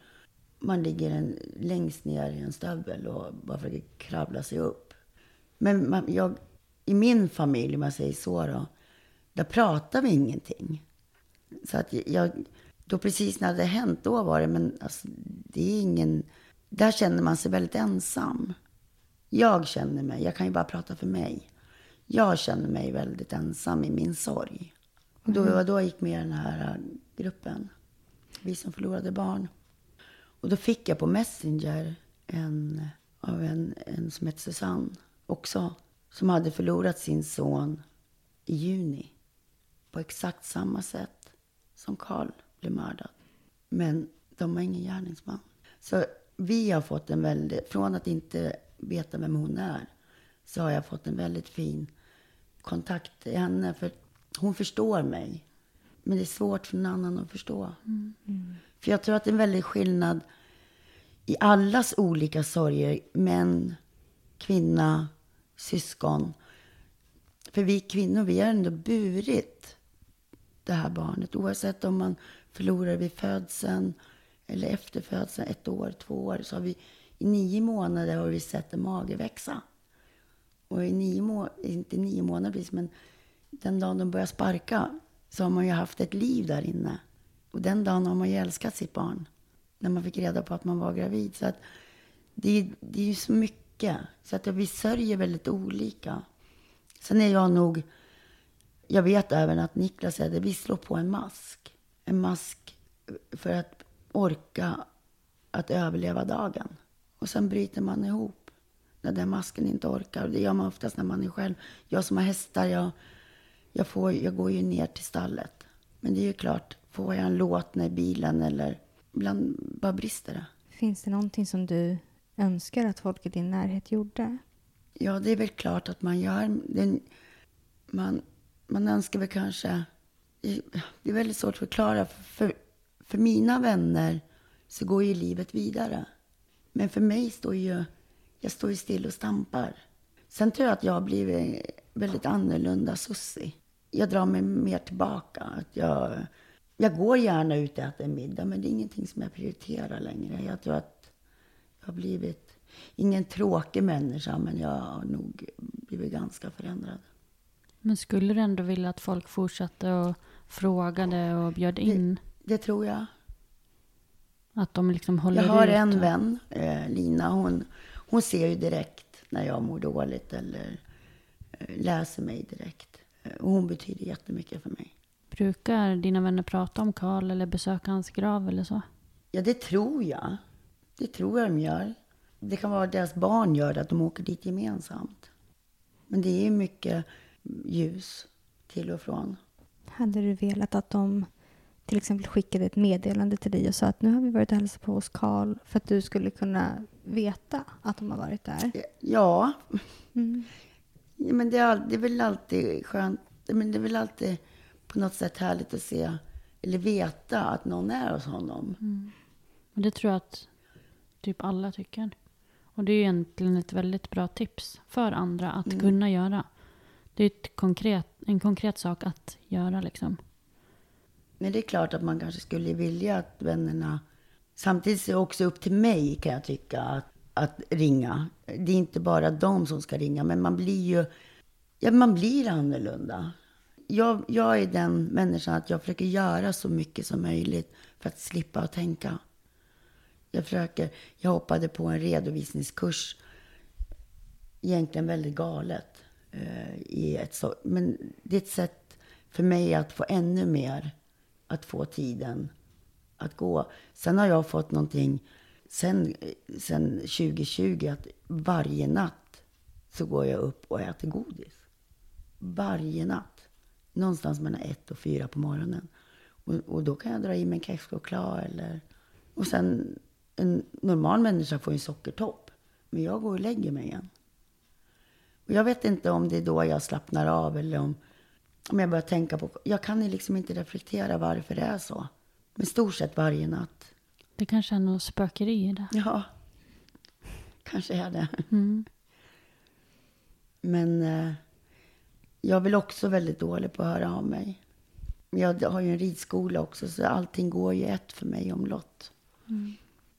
Man ligger en, längst ner i en stövel och bara försöker krabbla sig upp. Men man, jag... I min familj, om jag säger så då, där pratar vi ingenting. Så att jag, då precis när det hänt, då var det, men alltså, det är ingen, där känner man sig väldigt ensam. Jag känner mig, jag kan ju bara prata för mig. Jag känner mig väldigt ensam i min sorg. Och då, då gick med den här gruppen, vi som förlorade barn. Och då fick jag på Messenger en, av en, en som heter Susanne också. Som hade förlorat sin son i juni. På exakt samma sätt som Carl blev mördad. Men de har ingen gärningsman. Så vi har fått en väldigt... Från att inte veta vem hon är. Så har jag fått en väldigt fin kontakt i henne. För hon förstår mig. Men det är svårt för en annan att förstå. Mm. Mm. För jag tror att det är en väldig skillnad. I allas olika sorger. Män, kvinna... syskon. För vi kvinnor, vi har ändå burit det här barnet. Oavsett om man förlorar vid födseln eller efter födseln, ett år, två år. Så har vi i nio månader har vi sett en mage växa. Och i nio månader, inte nio månader precis, men den dagen de börjar sparka så har man ju haft ett liv där inne. Och den dagen har man ju älskat sitt barn. När man fick reda på att man var gravid. Så att det, det är ju så mycket. Så att vi sörjer väldigt olika. Sen är jag nog... Jag vet även att Niklas säger att vi slår på en mask. En mask för att orka att överleva dagen. Och sen bryter man ihop när den masken inte orkar. Det gör man oftast när man är själv. Jag som har hästar, jag, jag, får, jag går ju ner till stallet. Men det är ju klart, får jag en låt när bilen eller... Ibland bara brister det. Finns det någonting som du... önskar att folk i din närhet gjorde? Ja, det är väl klart att man gör. Det, man, man önskar väl kanske... Det är väldigt svårt att förklara. För, för, för mina vänner så går ju livet vidare. Men för mig står ju... Jag står ju still och stampar. Sen tror jag att jag har blivit väldigt annorlunda Sussi. Jag drar mig mer tillbaka. Att jag, jag går gärna ut och äter en middag. Men det är ingenting som jag prioriterar längre. Jag tror att jag har blivit ingen tråkig människa, men jag har nog blivit ganska förändrad. Men skulle du ändå vilja att folk fortsatte och frågade och bjöd in? Det, det tror jag. Att de liksom håller ut? Jag har ut en och... vän, eh, Lina, hon, hon ser ju direkt när jag mår dåligt eller eh, läser mig direkt. Och hon betyder jättemycket för mig. Brukar dina vänner prata om Carl eller besöka hans grav eller så? Ja, det tror jag. Det tror jag de gör. Det kan vara att deras barn gör det, att de åker dit gemensamt. Men det är mycket ljus till och från. Hade du velat att de till exempel skickade ett meddelande till dig och sa att nu har vi varit och hälsat på hos Carl, för att du skulle kunna veta att de har varit där? Ja. Mm. Ja, men det är, det är väl alltid skönt. Men det är väl alltid på något sätt härligt att se eller veta att någon är hos honom. Mm. Och det tror jag att typ alla tycker. Och det är ju egentligen ett väldigt bra tips för andra att mm. kunna göra. Det är ett konkret, en konkret sak att göra liksom. Men det är klart att man kanske skulle vilja att vännerna... Samtidigt är det också upp till mig kan jag tycka att, att ringa. Det är inte bara de som ska ringa, men man blir ju... Ja, man blir annorlunda. Jag, jag är den människan att jag försöker göra så mycket som möjligt för att slippa att tänka. Jag försöker, jag hoppade på en redovisningskurs, egentligen väldigt galet. Eh, i ett så, men det är ett sätt för mig att få ännu mer, att få tiden att gå. Sen har jag fått någonting sen, sen tjugo tjugo att varje natt så går jag upp och äter godis. Varje natt. Någonstans mellan ett och fyra på morgonen. Och, och då kan jag dra i mig en kexchoklad eller... Och sen, en normal människa får en sockertopp. Men jag går och lägger mig igen. Och jag vet inte om det är då jag slappnar av. Eller om, om jag börjar tänka på... Jag kan ju liksom inte reflektera varför det är så. Men stort sett varje natt. Det kanske är något spökeri i det. Ja, kanske är det. Mm. Men eh, jag är väl också väldigt dålig på att höra av mig. Jag har ju en ridskola också, så allting går ju ett för mig omlott. Mm.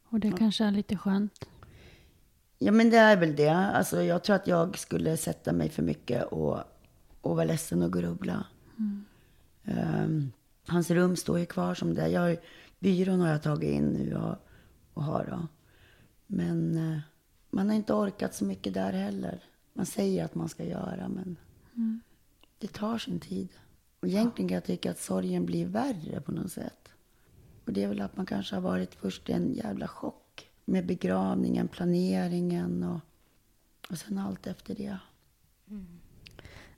Och det ja. Kanske är lite skönt. Ja, men det är väl det. Alltså, jag tror att jag skulle sätta mig för mycket och, och vara ledsen och grubbla. Mm. Um, hans rum står ju kvar som det. Jag, byrån har jag tagit in nu och, och har då. Men uh, man har inte orkat så mycket där heller. Man säger att man ska göra, men mm. det tar sin tid. Och egentligen kan jag tycka att sorgen blir värre på något sätt. Och det är väl att man kanske har varit först i en jävla chock. Med begravningen, planeringen och, och sen allt efter det. Mm.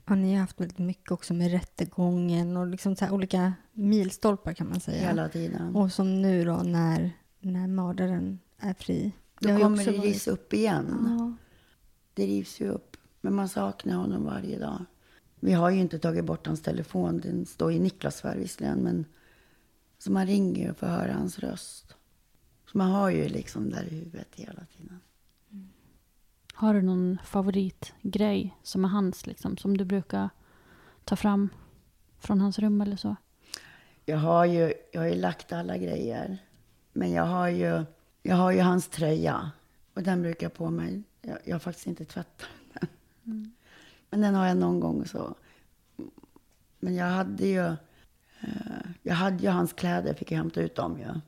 Ja, ni har haft väldigt mycket också med rättegången och liksom så här olika milstolpar kan man säga. Hela tiden. Och som nu då när, när mördaren är fri. Då kommer det rivs upp igen. Ja. Det rivs ju upp. Men man saknar honom varje dag. Vi har ju inte tagit bort hans telefon. Den står i Niklas för visserligen. Men så man ringer och får höra hans röst. Så man har ju liksom där i huvudet hela tiden. Mm. Har du någon favoritgrej som är hans liksom? Som du brukar ta fram från hans rum eller så? Jag har ju, jag har ju lagt alla grejer. Men jag har ju, jag har ju hans tröja. Och den brukar jag på mig. Jag, jag har faktiskt inte tvättat den. Mm. Men den har jag någon gång så. Men jag hade ju... Eh, jag hade ju hans kläder. Fick jag hämta ut dem ju. Ja.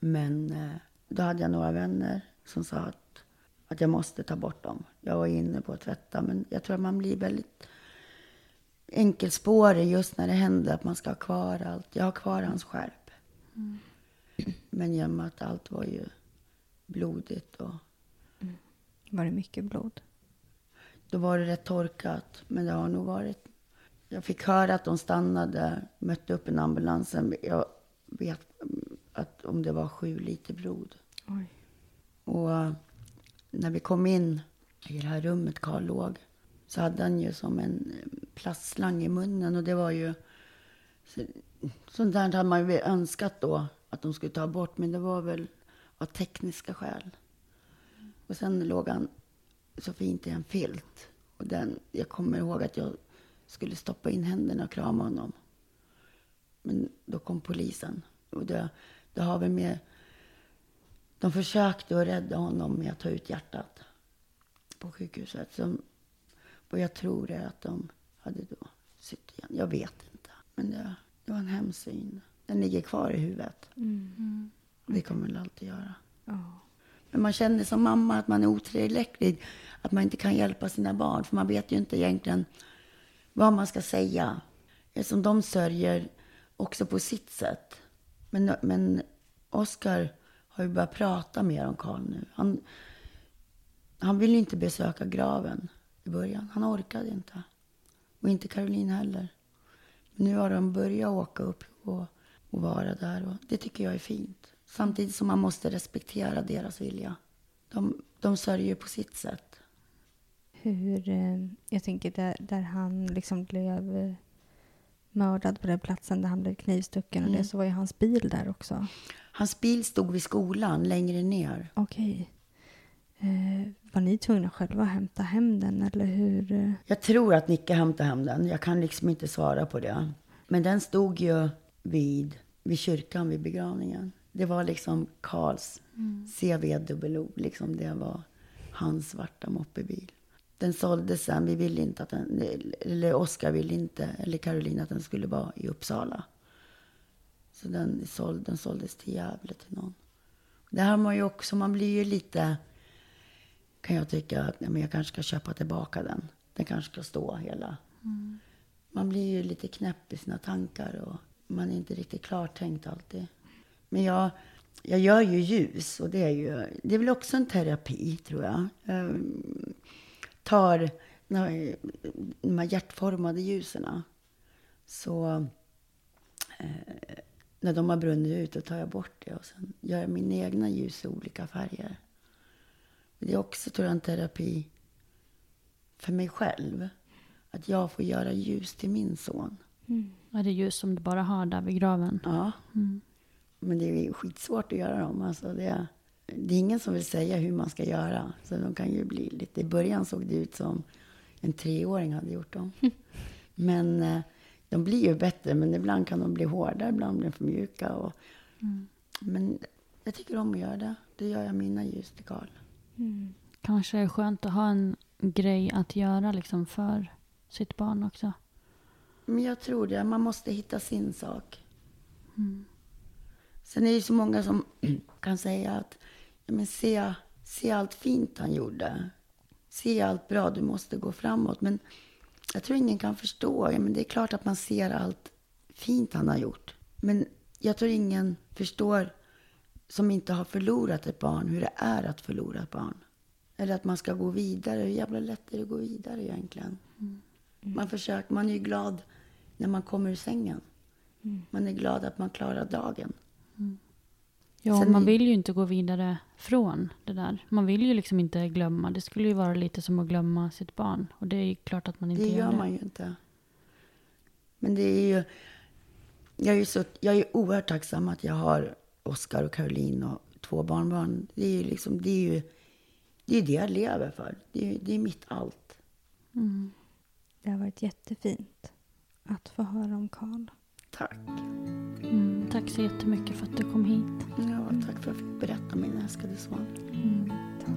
Men eh, då hade jag några vänner som sa att, att jag måste ta bort dem. Jag var inne på att tvätta. Men jag tror att man blir väldigt enkelspårig just när det händer. Att man ska ha kvar allt. Jag har kvar hans skärp. Mm. Men genom att allt var ju blodigt. Och... Mm. Var det mycket blod? Då var det rätt torkat, men det har nog varit... Jag fick höra att de stannade, mötte upp en ambulansen. Jag vet att om det var sju liter blod. Oj. Och när vi kom in i det här rummet Carl låg, så hade han ju som en plastslang i munnen. Och det var ju... Sånt där hade man ju önskat då, att de skulle ta bort. Men det var väl av tekniska skäl. Och sen låg han... så fint i en filt. Och den, jag kommer ihåg att jag skulle stoppa in händerna och krama honom. Men då kom polisen. Och det, det har väl med... De försökte att rädda honom med att ta ut hjärtat på sjukhuset. Så, och jag tror det att de hade då suttit igen. Jag vet inte. Men det, det var en hemsyn. Den ligger kvar i huvudet. Mm. Det kommer väl alltid göra. Ja. Oh. Men man känner som mamma att man är otillräcklig. Att man inte kan hjälpa sina barn. För man vet ju inte egentligen vad man ska säga. Eftersom de sörjer också på sitt sätt. Men, men Oskar har ju börjat prata mer om Carl nu. Han, han ville ju inte besöka graven i början. Han orkade inte. Och inte Caroline heller. Men nu har de börjat åka upp och, och vara där. Och det tycker jag är fint. Samtidigt som man måste respektera deras vilja. De, de sörjer på sitt sätt. Hur, jag tänker där, där han liksom blev mördad på den platsen där han blev knivstucken. Mm. Och det, så var ju hans bil där också. Hans bil stod vid skolan längre ner. Okej. Eh, var ni tvungna själva att hämta hem den, eller hur? Jag tror att Nicke hämtade hem den. Jag kan liksom inte svara på det. Men den stod ju vid, vid kyrkan vid begravningen. Det var liksom Carls mm. C V O O. Liksom det var hans svarta moppebil. Den såldes sen. Vi ville inte att den, eller Oskar ville inte, eller Caroline, att den skulle vara i Uppsala. Så den, såld, den såldes till jävla till någon. Det här man ju också, man blir ju lite, kan jag tycka, att men jag kanske ska köpa tillbaka den. Den kanske ska stå hela. Mm. Man blir ju lite knäpp i sina tankar och man är inte riktigt klartänkt alltid. Men jag, jag gör ju ljus, och det är ju, det är väl också en terapi, tror jag. Jag tar när, de här hjärtformade ljuserna, så eh, när de har brunnit ut, då tar jag bort det och sen gör jag mina egna ljus i olika färger. Det är också, tror jag, en terapi för mig själv. Att jag får göra ljus till min son. Mm. Ja, det är ljus som du bara har där vid graven. Ja. Mm. Men det är skitsvårt att göra dem. Alltså det, det är ingen som vill säga hur man ska göra. Så de kan ju bli lite... I början såg det ut som en treåring hade gjort dem. Mm. Men de blir ju bättre. Men ibland kan de bli hårda, ibland blir de för mjuka. Och, mm. Men jag tycker om att göra det. Det gör jag mina ljus till Carl. Mm. Kanske är det skönt att ha en grej att göra liksom för sitt barn också. Men jag tror det. Man måste hitta sin sak. Mm. Sen är det ju så många som kan säga att men se, se allt fint han gjorde. Se allt bra, du måste gå framåt. Men jag tror ingen kan förstå. Men det är klart att man ser allt fint han har gjort. Men jag tror ingen förstår som inte har förlorat ett barn hur det är att förlora ett barn. Eller att man ska gå vidare. Hur jävla lätt är det att gå vidare egentligen? Mm. Mm. Man försöker, man är ju glad när man kommer ur sängen. Mm. Man är glad att man klarar dagen. Mm. Ja, sen man vill ju inte gå vidare från det där. Man vill ju liksom inte glömma. Det skulle ju vara lite som att glömma sitt barn. Och det är ju klart att man inte det gör det. Det gör man ju inte. Men det är ju... Jag är ju så, jag är oerhört tacksam att jag har Oskar och Caroline och två barnbarn. Det är ju liksom... Det är ju det, är det jag lever för. Det är, det är mitt allt. Mm. Det har varit jättefint att få höra om Carl. Tack. Mm, tack så jättemycket för att du kom hit. Ja, tack för att jag fick berätta om min älskade son. Mm, tack.